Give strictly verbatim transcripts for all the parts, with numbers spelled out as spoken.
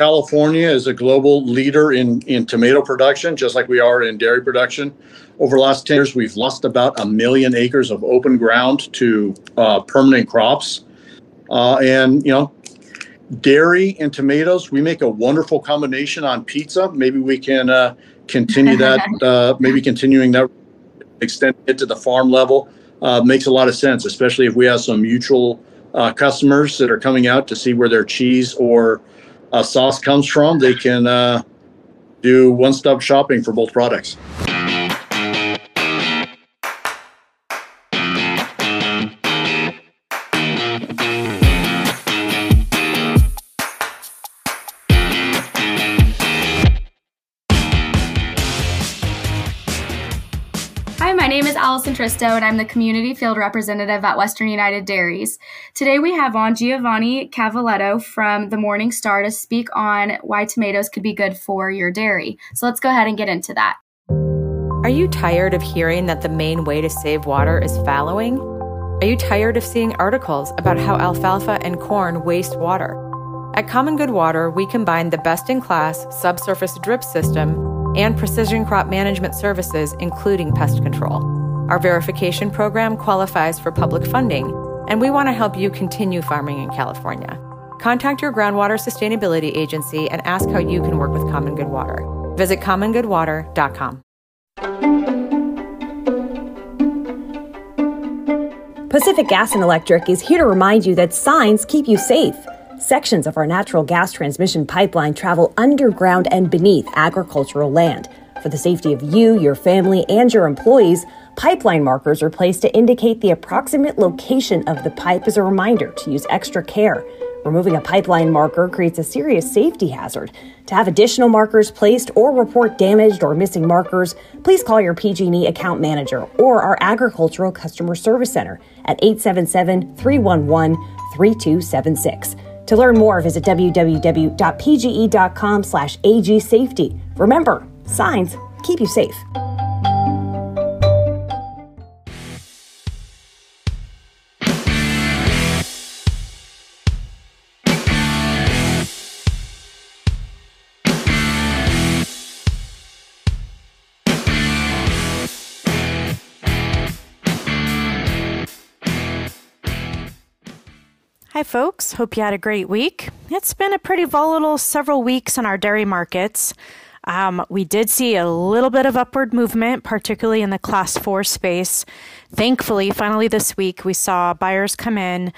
California is a global leader in, in tomato production, just like we are in dairy production. Over the last ten years, we've lost about a million acres of open ground to uh, permanent crops. Uh, and, you know, dairy and tomatoes, we make a wonderful combination on pizza. Maybe we can uh, continue that, uh, maybe continuing that, extending it to the farm level uh, makes a lot of sense, especially if we have some mutual uh, customers that are coming out to see where their cheese or uh, sauce comes from. They can uh, do one-stop shopping for both products. Allison Tristo, and I'm the Community Field Representative at Western United Dairies. Today we have on Giovanni Cavalletto from the Morningstar to speak on why tomatoes could be good for your dairy. So let's go ahead and get into that. Are you tired of hearing that the main way to save water is fallowing? Are you tired of seeing articles about how alfalfa and corn waste water? At Common Good Water, we combine the best-in-class subsurface drip system and precision crop management services, including pest control. Our verification program qualifies for public funding, and we want to help you continue farming in California. Contact your groundwater sustainability agency and ask how you can work with Common Good Water. Visit common good water dot com. Pacific Gas and Electric is here to remind you that signs keep you safe. Sections of our natural gas transmission pipeline travel underground and beneath agricultural land. For the safety of you, your family, and your employees, pipeline markers are placed to indicate the approximate location of the pipe as a reminder to use extra care. Removing a pipeline marker creates a serious safety hazard. To have additional markers placed or report damaged or missing markers, please call your P G and E account manager or our Agricultural Customer Service Center at eight seven seven, three one one, three two seven six. To learn more, visit w w w dot p g e dot com slash a g safety. Remember, signs keep you safe. Hi folks, hope you had a great week. It's been a pretty volatile several weeks in our dairy markets. Um, we did see a little bit of upward movement, particularly in the class four space. Thankfully, finally this week, we saw buyers come in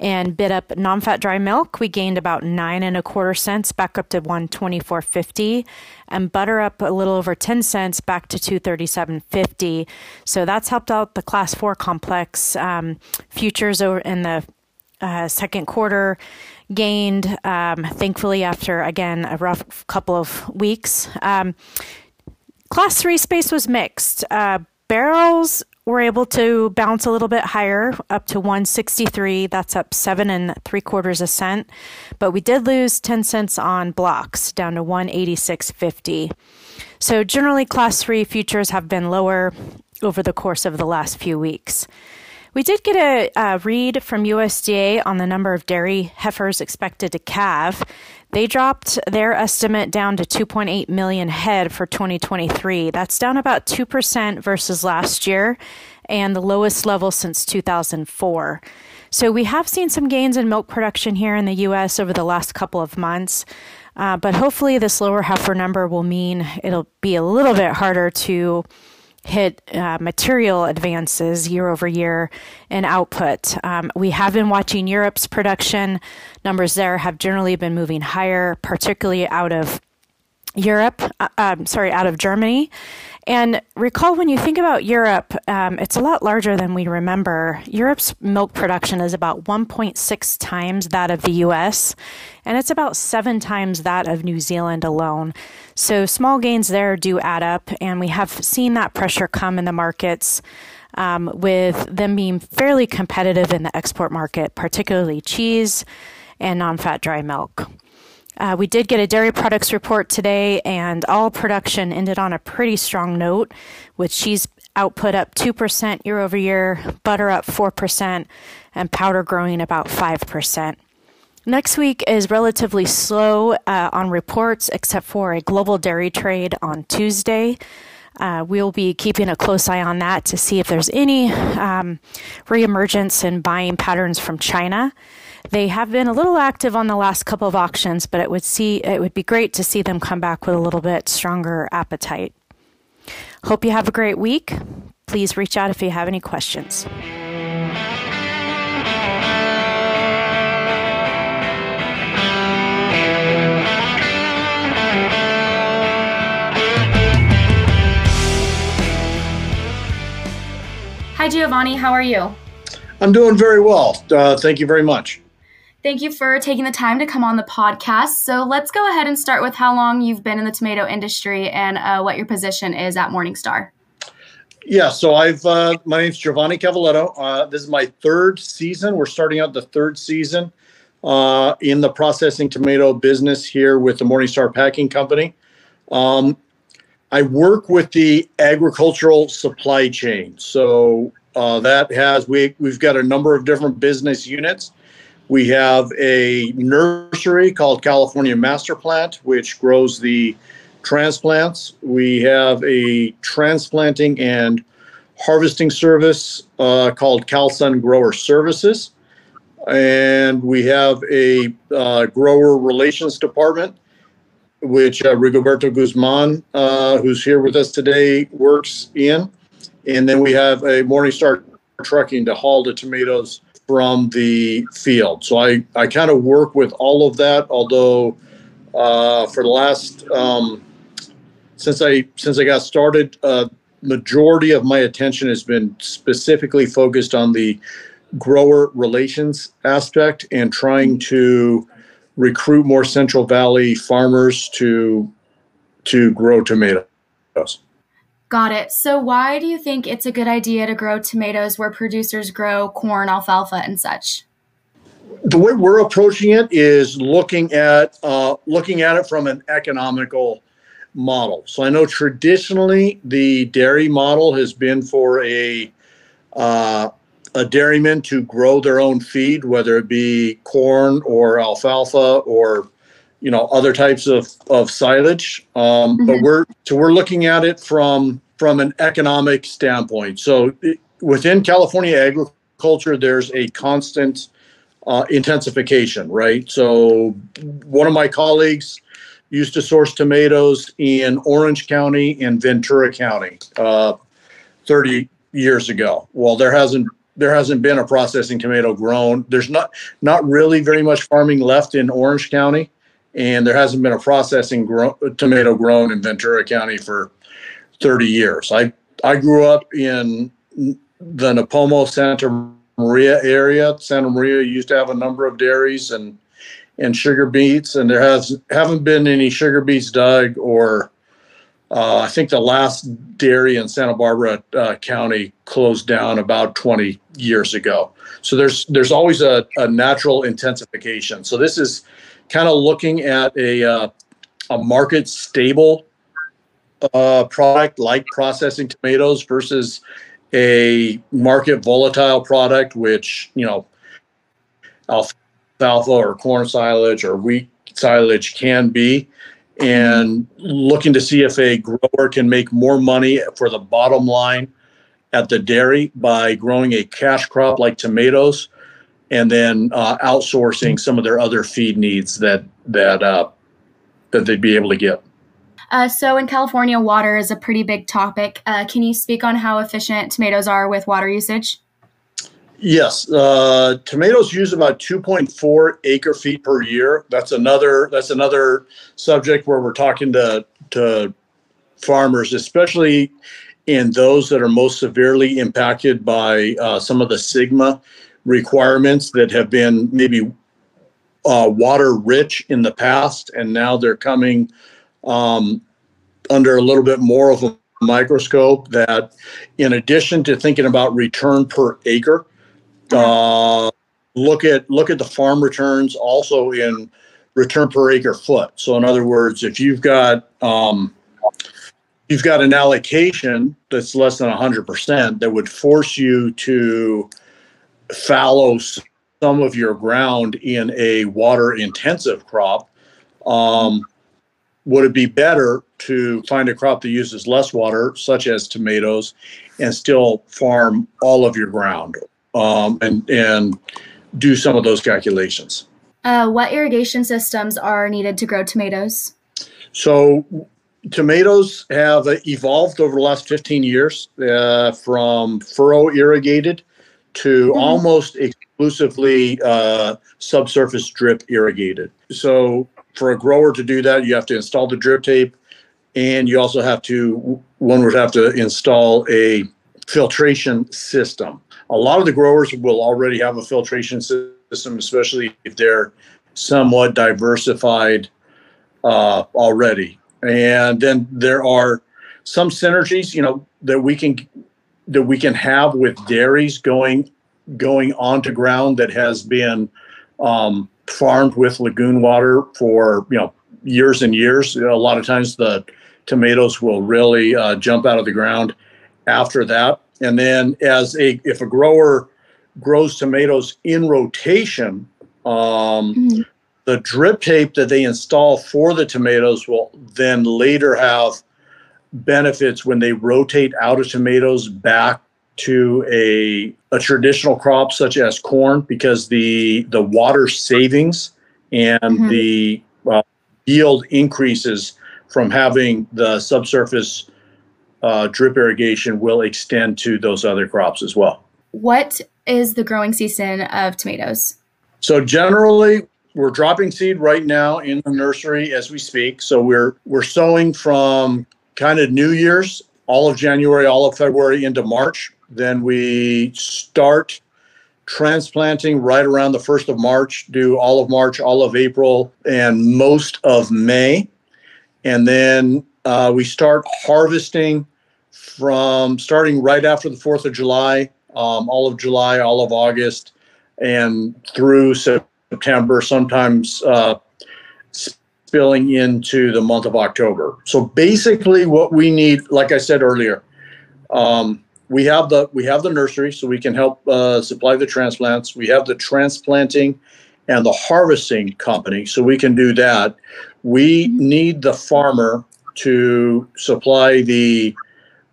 and bid up non-fat dry milk. We gained about nine and a quarter cents back up to one twenty-four fifty, and butter up a little over ten cents back to two thirty-seven fifty. So that's helped out the class four complex. Um, futures over in the Uh, second quarter gained, um, thankfully, after, again, a rough couple of weeks. Um, class three space was mixed. Uh, barrels were able to bounce a little bit higher, up to one sixty-three. That's up seven and three quarters a cent. But we did lose ten cents on blocks, down to one eighty-six fifty. So generally, class three futures have been lower over the course of the last few weeks. We did get a, a read from U S D A on the number of dairy heifers expected to calve. They dropped their estimate down to two point eight million head for twenty twenty-three. That's down about two percent versus last year and the lowest level since two thousand four. So we have seen some gains in milk production here in the U S over the last couple of months, uh, but hopefully this lower heifer number will mean it'll be a little bit harder to hit uh, material advances year over year in output. Um, we have been watching Europe's production. Numbers there have generally been moving higher, particularly out of Europe, uh, um, sorry, out of Germany. And recall, when you think about Europe, um, it's a lot larger than we remember. Europe's milk production is about one point six times that of the U S, and it's about seven times that of New Zealand alone. So small gains there do add up, and we have seen that pressure come in the markets, um, with them being fairly competitive in the export market, particularly cheese and non-fat dry milk. Uh, we did get a dairy products report today, and all production ended on a pretty strong note, with cheese output up two percent year over year, butter up four percent, and powder growing about five percent. Next week is relatively slow uh, on reports, except for a global dairy trade on Tuesday. Uh, we'll be keeping a close eye on that to see if there's any um, reemergence in buying patterns from China. They have been a little active on the last couple of auctions, but it would see it would be great to see them come back with a little bit stronger appetite. Hope you have a great week. Please reach out if you have any questions. Hi, Giovanni. How are you? I'm doing very well. Uh, thank you very much. Thank you for taking the time to come on the podcast. So let's go ahead and start with how long you've been in the tomato industry and uh, what your position is at Morningstar. Yeah, so I've uh, my name's Giovanni Cavalletto. Uh, this is my third season. We're starting out the third season uh, in the processing tomato business here with the Morningstar Packing Company. Um, I work with the agricultural supply chain. So uh, that has, we, we've got a number of different business units. We have a nursery called California Master Plant, which grows the transplants. We have a transplanting and harvesting service uh, called CalSun Grower Services. And we have a uh, grower relations department, which uh, Rigoberto Guzman, uh, who's here with us today, works in. And then we have a Morningstar trucking to haul the tomatoes from the field. So I, I kind of work with all of that, although uh, for the last, um, since I since I got started, uh, majority of my attention has been specifically focused on the grower relations aspect and trying to recruit more Central Valley farmers to to grow tomatoes. Got it. So why do you think it's a good idea to grow tomatoes where producers grow corn, alfalfa, and such? The way we're approaching it is looking at uh, looking at it from an economical model. So I know traditionally the dairy model has been for a uh, a dairyman to grow their own feed, whether it be corn or alfalfa or, you know, other types of, of silage. Um, mm-hmm. But we're, so we're looking at it from, from an economic standpoint. So it, within California agriculture, there's a constant uh, intensification, right? So one of my colleagues used to source tomatoes in Orange County and Ventura County uh, thirty years ago. Well, there hasn't There hasn't been a processing tomato grown. There's not not really very much farming left in Orange County, and there hasn't been a processing gro- tomato grown in Ventura County for thirty years. I, I grew up in the Napomo, Santa Maria area. Santa Maria used to have a number of dairies and and sugar beets, and there has haven't been any sugar beets dug or Uh, I think the last dairy in Santa Barbara uh, County closed down about twenty years ago. So there's there's always a, a natural intensification. So this is kind of looking at a uh, a market stable uh, product like processing tomatoes versus a market volatile product, which, you know, alfalfa or corn silage or wheat silage can be. And looking to see if a grower can make more money for the bottom line at the dairy by growing a cash crop like tomatoes and then uh, outsourcing some of their other feed needs that that uh, that they'd be able to get. Uh, so in California, water is a pretty big topic. Uh, can you speak on how efficient tomatoes are with water usage? Yes, uh, tomatoes use about two point four acre feet per year. That's another that's another subject where we're talking to to farmers, especially in those that are most severely impacted by uh, some of the SGMA requirements that have been maybe uh, water rich in the past, and now they're coming um, under a little bit more of a microscope. That, in addition to thinking about return per acre, Uh, look at look at the farm returns also in return per acre foot. So in other words, if you've got um, you've got an allocation that's less than one hundred percent, that would force you to fallow some of your ground in a water intensive crop, um, would it be better to find a crop that uses less water, such as tomatoes, and still farm all of your ground, um, and, and do some of those calculations? Uh, what irrigation systems are needed to grow tomatoes? So tomatoes have evolved over the last fifteen years uh, from furrow irrigated to mm-hmm. almost exclusively uh, subsurface drip irrigated. So for a grower to do that, you have to install the drip tape, and you also have to, one would have to install a filtration system. A lot of the growers will already have a filtration system, especially if they're somewhat diversified uh, already. And then there are some synergies, you know, that we can that we can have with dairies going going onto ground that has been um, farmed with lagoon water for, you know, years and years. You know, a lot of times the tomatoes will really uh, jump out of the ground after that. And then as a if a grower grows tomatoes in rotation, um, mm-hmm. the drip tape that they install for the tomatoes will then later have benefits when they rotate out of tomatoes back to a a traditional crop such as corn, because the the water savings and mm-hmm. the uh, yield increases from having the subsurface uh, drip irrigation will extend to those other crops as well. What is the growing season of tomatoes? So generally, we're dropping seed right now in the nursery as we speak. So we're we're sowing from kind of New Year's, all of January, all of February into March. Then we start transplanting right around the first of March, do all of March, all of April, and most of May. And then uh, we start harvesting from starting right after the fourth of July, um, all of July, all of August, and through September, sometimes uh, spilling into the month of October. So basically what we need, like I said earlier, um, we have the we have the nursery, so we can help uh, supply the transplants. We have the transplanting and the harvesting company, so we can do that. We need the farmer to supply the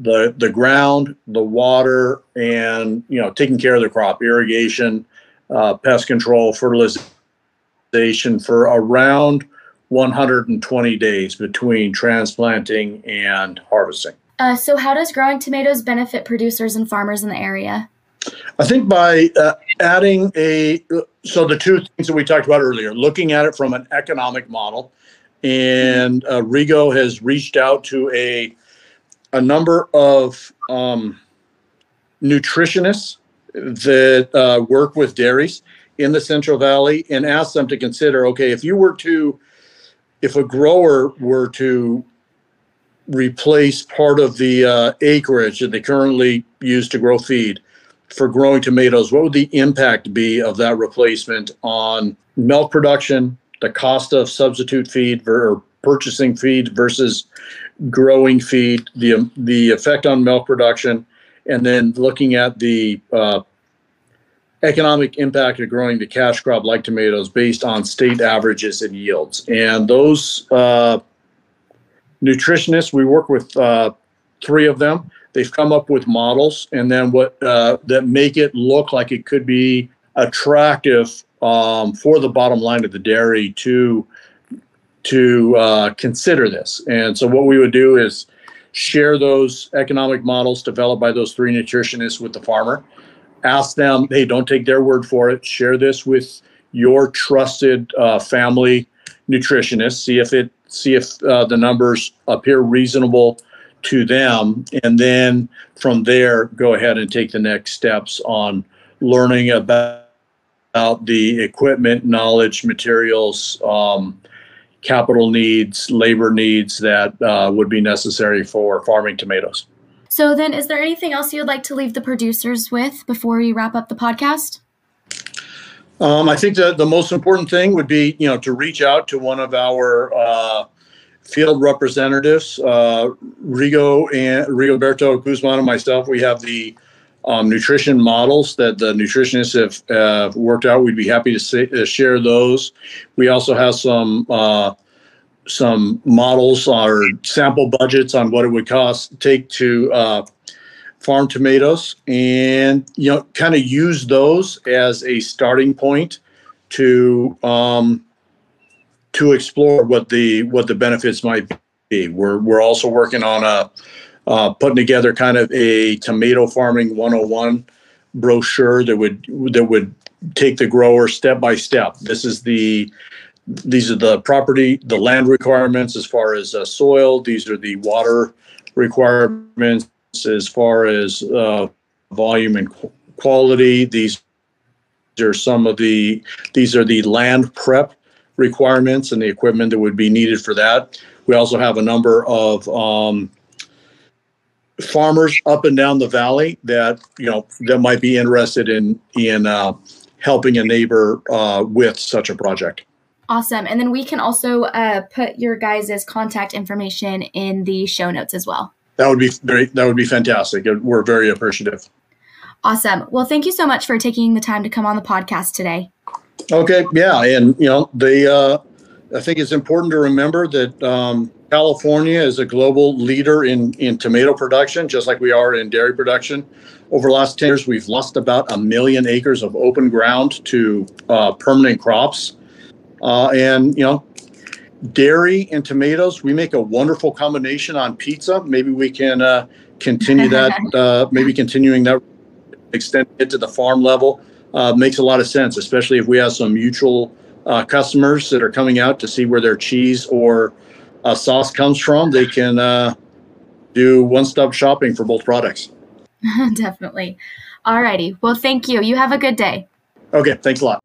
the the ground, the water, and, you know, taking care of the crop, irrigation, uh, pest control, fertilization for around one hundred twenty days between transplanting and harvesting. Uh, so how does growing tomatoes benefit producers and farmers in the area? I think by uh, adding a, so the two things that we talked about earlier, looking at it from an economic model, and uh, Rigo has reached out to a a number of um, nutritionists that uh, work with dairies in the Central Valley and asked them to consider, okay, if you were to, if a grower were to replace part of the uh, acreage that they currently use to grow feed for growing tomatoes, what would the impact be of that replacement on milk production, the cost of substitute feed or purchasing feed versus growing feed, the, the effect on milk production, and then looking at the uh, economic impact of growing the cash crop like tomatoes based on state averages and yields. And those uh, nutritionists, we work with uh, three of them. They've come up with models, and then what uh, that make it look like it could be attractive um, for the bottom line of the dairy to to uh, consider this. And so what we would do is share those economic models developed by those three nutritionists with the farmer. Ask them, hey, don't take their word for it. Share this with your trusted uh, family nutritionist. See if it, see if uh, the numbers appear reasonable to them, and then from there, go ahead and take the next steps on learning about, about the equipment, knowledge, materials, um, capital needs, labor needs that uh, would be necessary for farming tomatoes. So then, is there anything else you would like to leave the producers with before you wrap up the podcast? Um, I think that the most important thing would be, you know, to reach out to one of our uh, field representatives, uh, Rigo and Rigoberto Guzman and myself. We have the um, nutrition models that the nutritionists have uh, worked out. We'd be happy to say, uh, share those. We also have some uh, some models or sample budgets on what it would cost take to uh, farm tomatoes, and you know, kind of use those as a starting point to um, to explore what the what the benefits might be. We're we're also working on a uh, putting together kind of a tomato farming one oh one brochure that would that would take the grower step by step. This is the these are the property, the land requirements as far as uh, soil. These are the water requirements as far as uh, volume and qu quality. These are some of the these are the land prep requirements and the equipment that would be needed for that. We also have a number of um, farmers up and down the valley that you know that might be interested in in uh, helping a neighbor uh, with such a project. Awesome, and then we can also uh, put your guys' contact information in the show notes as well. That would be very, that would be fantastic. We're very appreciative. Awesome. Well, thank you so much for taking the time to come on the podcast today. Okay. Yeah. And, you know, the, uh, I think it's important to remember that um, California is a global leader in, in tomato production, just like we are in dairy production. Over the last ten years, we've lost about a million acres of open ground to uh, permanent crops. Uh, and, you know, dairy and tomatoes, we make a wonderful combination on pizza. Maybe we can uh, continue that, uh, maybe continuing that, extending it to the farm level. Uh, makes a lot of sense, especially if we have some mutual uh, customers that are coming out to see where their cheese or uh, sauce comes from. They can uh, do one-stop shopping for both products. Definitely. All righty. Well, thank you. You have a good day. Okay. Thanks a lot.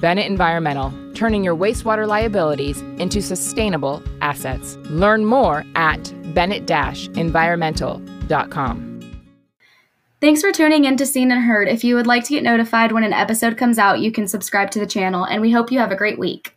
Bennett Environmental, turning your wastewater liabilities into sustainable assets. Learn more at bennett dash environmental dot com. Thanks for tuning in to Seen and Heard. If you would like to get notified when an episode comes out, you can subscribe to the channel, and we hope you have a great week.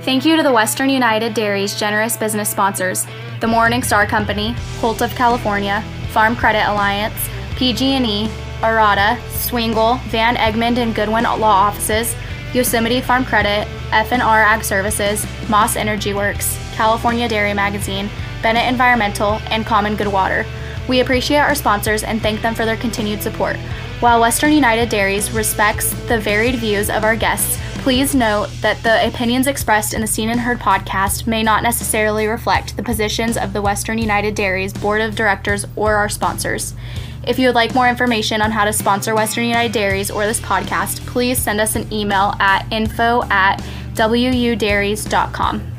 Thank you to the Western United Dairies generous business sponsors, the Morningstar Company, Holt of California, Farm Credit Alliance, P G and E, Arata, Swingle, Van Egmond and Goodwin Law Offices, Yosemite Farm Credit, F and R Ag Services, Moss Energy Works, California Dairy Magazine, Bennett Environmental, and Common Good Water. We appreciate our sponsors and thank them for their continued support. While Western United Dairies respects the varied views of our guests, please note that the opinions expressed in the Seen and Heard podcast may not necessarily reflect the positions of the Western United Dairies Board of Directors or our sponsors. If you would like more information on how to sponsor Western United Dairies or this podcast, please send us an email at info at w u dairies dot com.